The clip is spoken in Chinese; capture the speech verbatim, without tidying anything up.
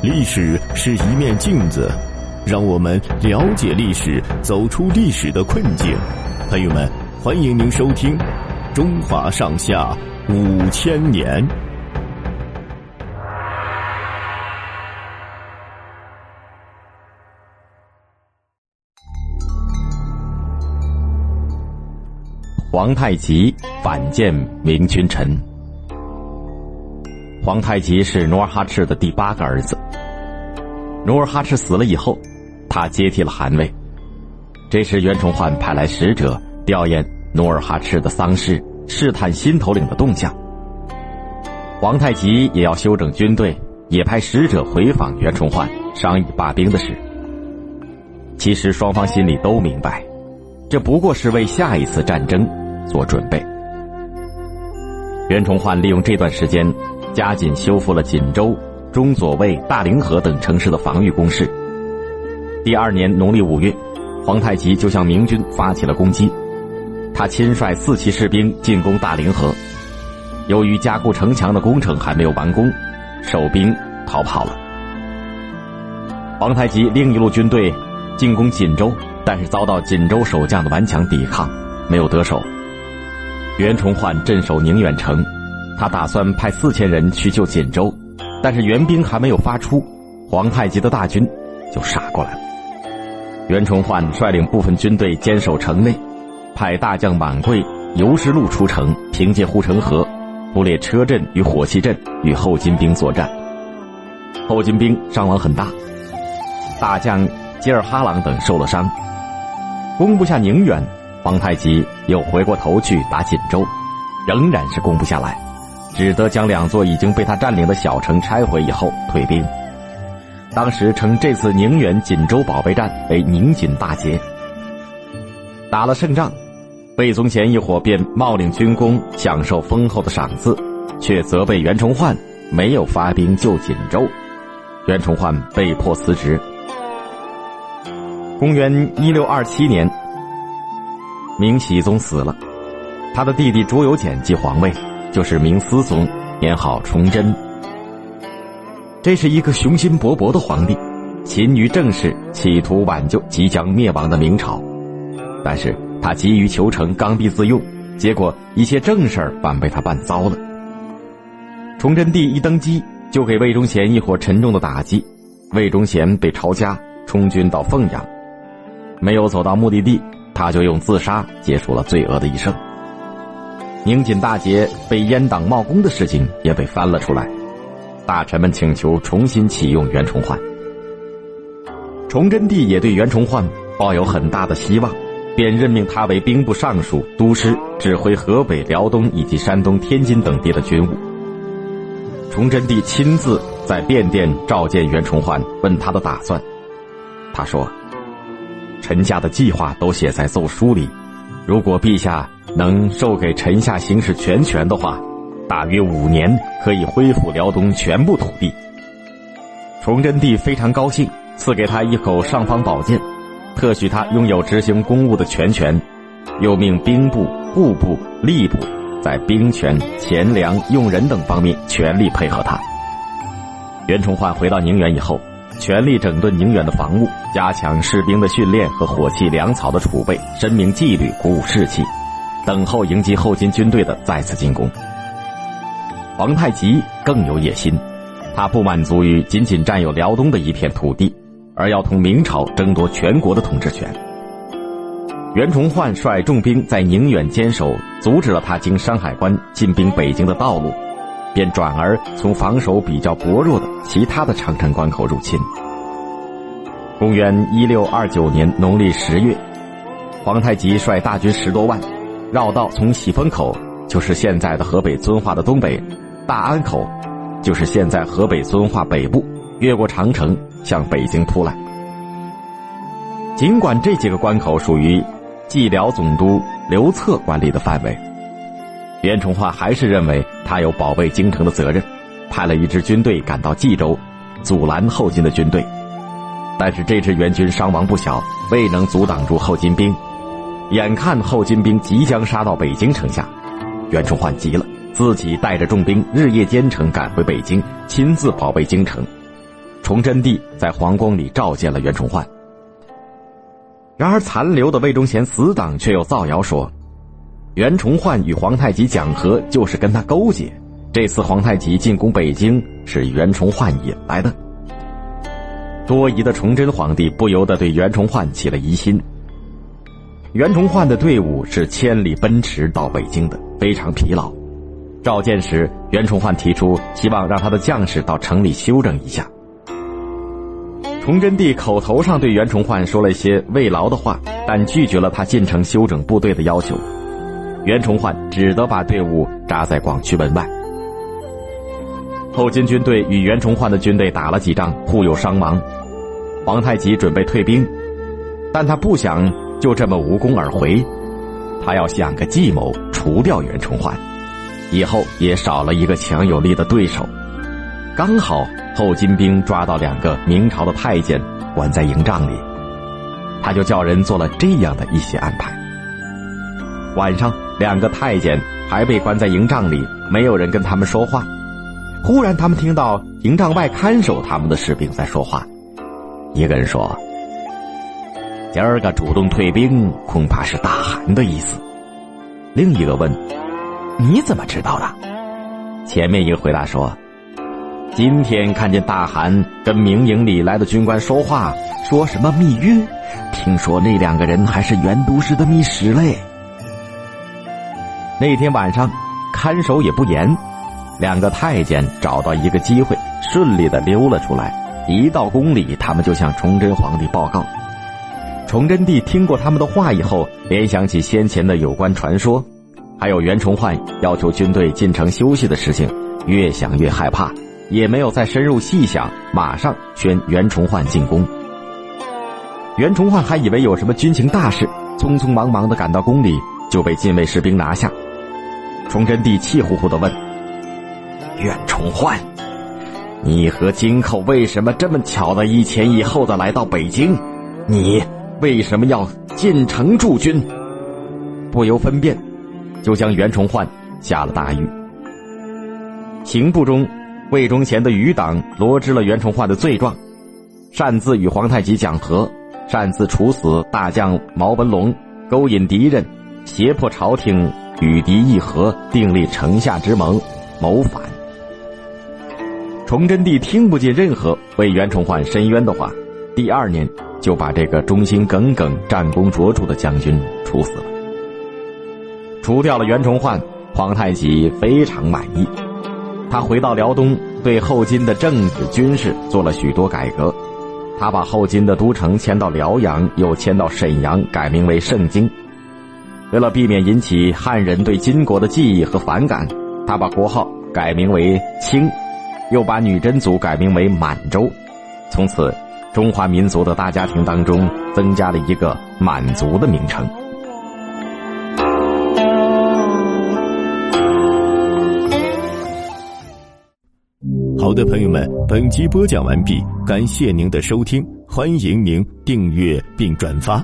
历史是一面镜子，让我们了解历史，走出历史的困境。朋友们，欢迎您收听《中华上下五千年》。皇太极反间明君臣。皇太极是努尔哈赤的第八个儿子。努尔哈赤死了以后，他接替了汗位。这时袁崇焕派来使者吊唁努尔哈赤的丧事，试探新头领的动向。皇太极也要休整军队，也派使者回访袁崇焕，商议罢兵的事。其实双方心里都明白，这不过是为下一次战争做准备。袁崇焕利用这段时间，加紧修复了锦州、中左卫、大凌河等城市的防御工事。第二年农历五月，皇太极就向明军发起了攻击。他亲率四旗士兵进攻大凌河，由于加固城墙的工程还没有完工，守兵逃跑了。皇太极另一路军队进攻锦州，但是遭到锦州守将的顽强抵抗，没有得手。袁崇焕镇守宁远城，他打算派四千人去救锦州，但是援兵还没有发出，皇太极的大军就杀过来了。袁崇焕率领部分军队坚守城内，派大将满贵、尤世禄出城，凭借护城河，布列车阵与火器阵与后金兵作战。后金兵伤亡很大，大将吉尔哈朗等受了伤。攻不下宁远，皇太极又回过头去打锦州，仍然是攻不下来，只得将两座已经被他占领的小城拆毁以后退兵。当时称这次宁远锦州保卫战为宁锦大捷。打了胜仗，魏宗贤一伙便冒领军功，享受丰厚的赏赐，却责备袁崇焕没有发兵救锦州。袁崇焕被迫辞职。公元一六二七年，明熹宗死了，他的弟弟朱由检继皇位，就是明思宗，年号崇祯。这是一个雄心勃勃的皇帝，勤于政事，企图挽救即将灭亡的明朝。但是他急于求成，刚愎自用，结果一些正事儿反被他办糟了。崇祯帝一登基，就给魏忠贤一伙沉重的打击，魏忠贤被抄家，充军到凤阳，没有走到目的地，他就用自杀结束了罪恶的一生。宁锦大捷被阉党冒功的事情也被翻了出来，大臣们请求重新启用袁崇焕。崇祯帝也对袁崇焕抱有很大的希望，便任命他为兵部尚书、都师，指挥河北、辽东以及山东、天津等地的军务。崇祯帝亲自在变电召见袁崇焕，问他的打算。他说，臣下的计划都写在奏书里，如果陛下能授给臣下行使全权的话，大约五年可以恢复辽东全部土地。崇祯帝非常高兴，赐给他一口尚方宝剑，特许他拥有执行公务的全权，又命兵部、户部、吏部在兵权、钱粮、用人等方面全力配合他。袁崇焕回到宁远以后，全力整顿宁远的防务，加强士兵的训练和火器粮草的储备，深明纪律，鼓舞士气，等候迎击后金军队的再次进攻。皇太极更有野心，他不满足于仅仅占有辽东的一片土地，而要同明朝争夺全国的统治权。袁崇焕率重兵在宁远坚守，阻止了他经山海关进兵北京的道路，便转而从防守比较薄弱的其他的长城关口入侵。公元一六二九年农历十月，皇太极率大军十多万，绕道从喜峰口，就是现在的河北遵化的东北，大安口，就是现在河北遵化北部，越过长城向北京扑来。尽管这几个关口属于蓟辽总督刘策管理的范围，袁崇焕还是认为他有保卫京城的责任，派了一支军队赶到冀州，阻拦后金的军队。但是这支援军伤亡不小，未能阻挡住后金兵。眼看后金兵即将杀到北京城下，袁崇焕急了，自己带着重兵日夜兼程赶回北京，亲自保卫京城。崇祯帝在皇宫里召见了袁崇焕。然而残留的魏忠贤死党却又造谣说，袁崇焕与皇太极讲和就是跟他勾结，这次皇太极进攻北京是袁崇焕引来的。多疑的崇祯皇帝不由得对袁崇焕起了疑心。袁崇焕的队伍是千里奔驰到北京的，非常疲劳。召见时，袁崇焕提出希望让他的将士到城里休整一下。崇祯帝口头上对袁崇焕说了一些慰劳的话，但拒绝了他进城休整部队的要求。袁崇焕只得把队伍扎在广渠门外。后金军队与袁崇焕的军队打了几仗，互有伤亡。皇太极准备退兵，但他不想就这么无功而回，他要想个计谋除掉袁崇焕，以后也少了一个强有力的对手。刚好后金兵抓到两个明朝的太监关在营帐里，他就叫人做了这样的一些安排。晚上两个太监还被关在营帐里，没有人跟他们说话。忽然他们听到营帐外看守他们的士兵在说话，一个人说，今儿个主动退兵恐怕是大汗的意思。另一个问，你怎么知道的？前面一个回答说，今天看见大汗跟明营里来的军官说话，说什么密约，听说那两个人还是袁都师的密使嘞。那天晚上看守也不严，两个太监找到一个机会顺利地溜了出来。一到宫里，他们就向崇祯皇帝报告。崇祯帝听过他们的话以后，联想起先前的有关传说，还有袁崇焕要求军队进城休息的事情，越想越害怕，也没有再深入细想，马上宣袁崇焕进宫。袁崇焕还以为有什么军情大事，匆匆忙忙地赶到宫里，就被禁卫士兵拿下。崇祯帝气呼呼地问，袁崇焕，你和金寇为什么这么巧的一前一后的来到北京？你为什么要进城驻军？不由分辨，就将袁崇焕下了大狱。刑部中，魏忠贤的余党罗织了袁崇焕的罪状，擅自与皇太极讲和，擅自处死大将毛文龙，勾引敌人，胁迫朝廷与敌议和，订立城下之盟，谋反。崇祯帝听不进任何为袁崇焕申冤的话，第二年就把这个忠心耿耿、战功卓著的将军处死了。除掉了袁崇焕，皇太极非常满意。他回到辽东，对后金的政治军事做了许多改革。他把后金的都城迁到辽阳，又迁到沈阳，改名为盛京。为了避免引起汉人对金国的记忆和反感，他把国号改名为清，又把女真族改名为满洲。从此中华民族的大家庭当中增加了一个满族的名称。好的，朋友们，本集播讲完毕，感谢您的收听，欢迎您订阅并转发。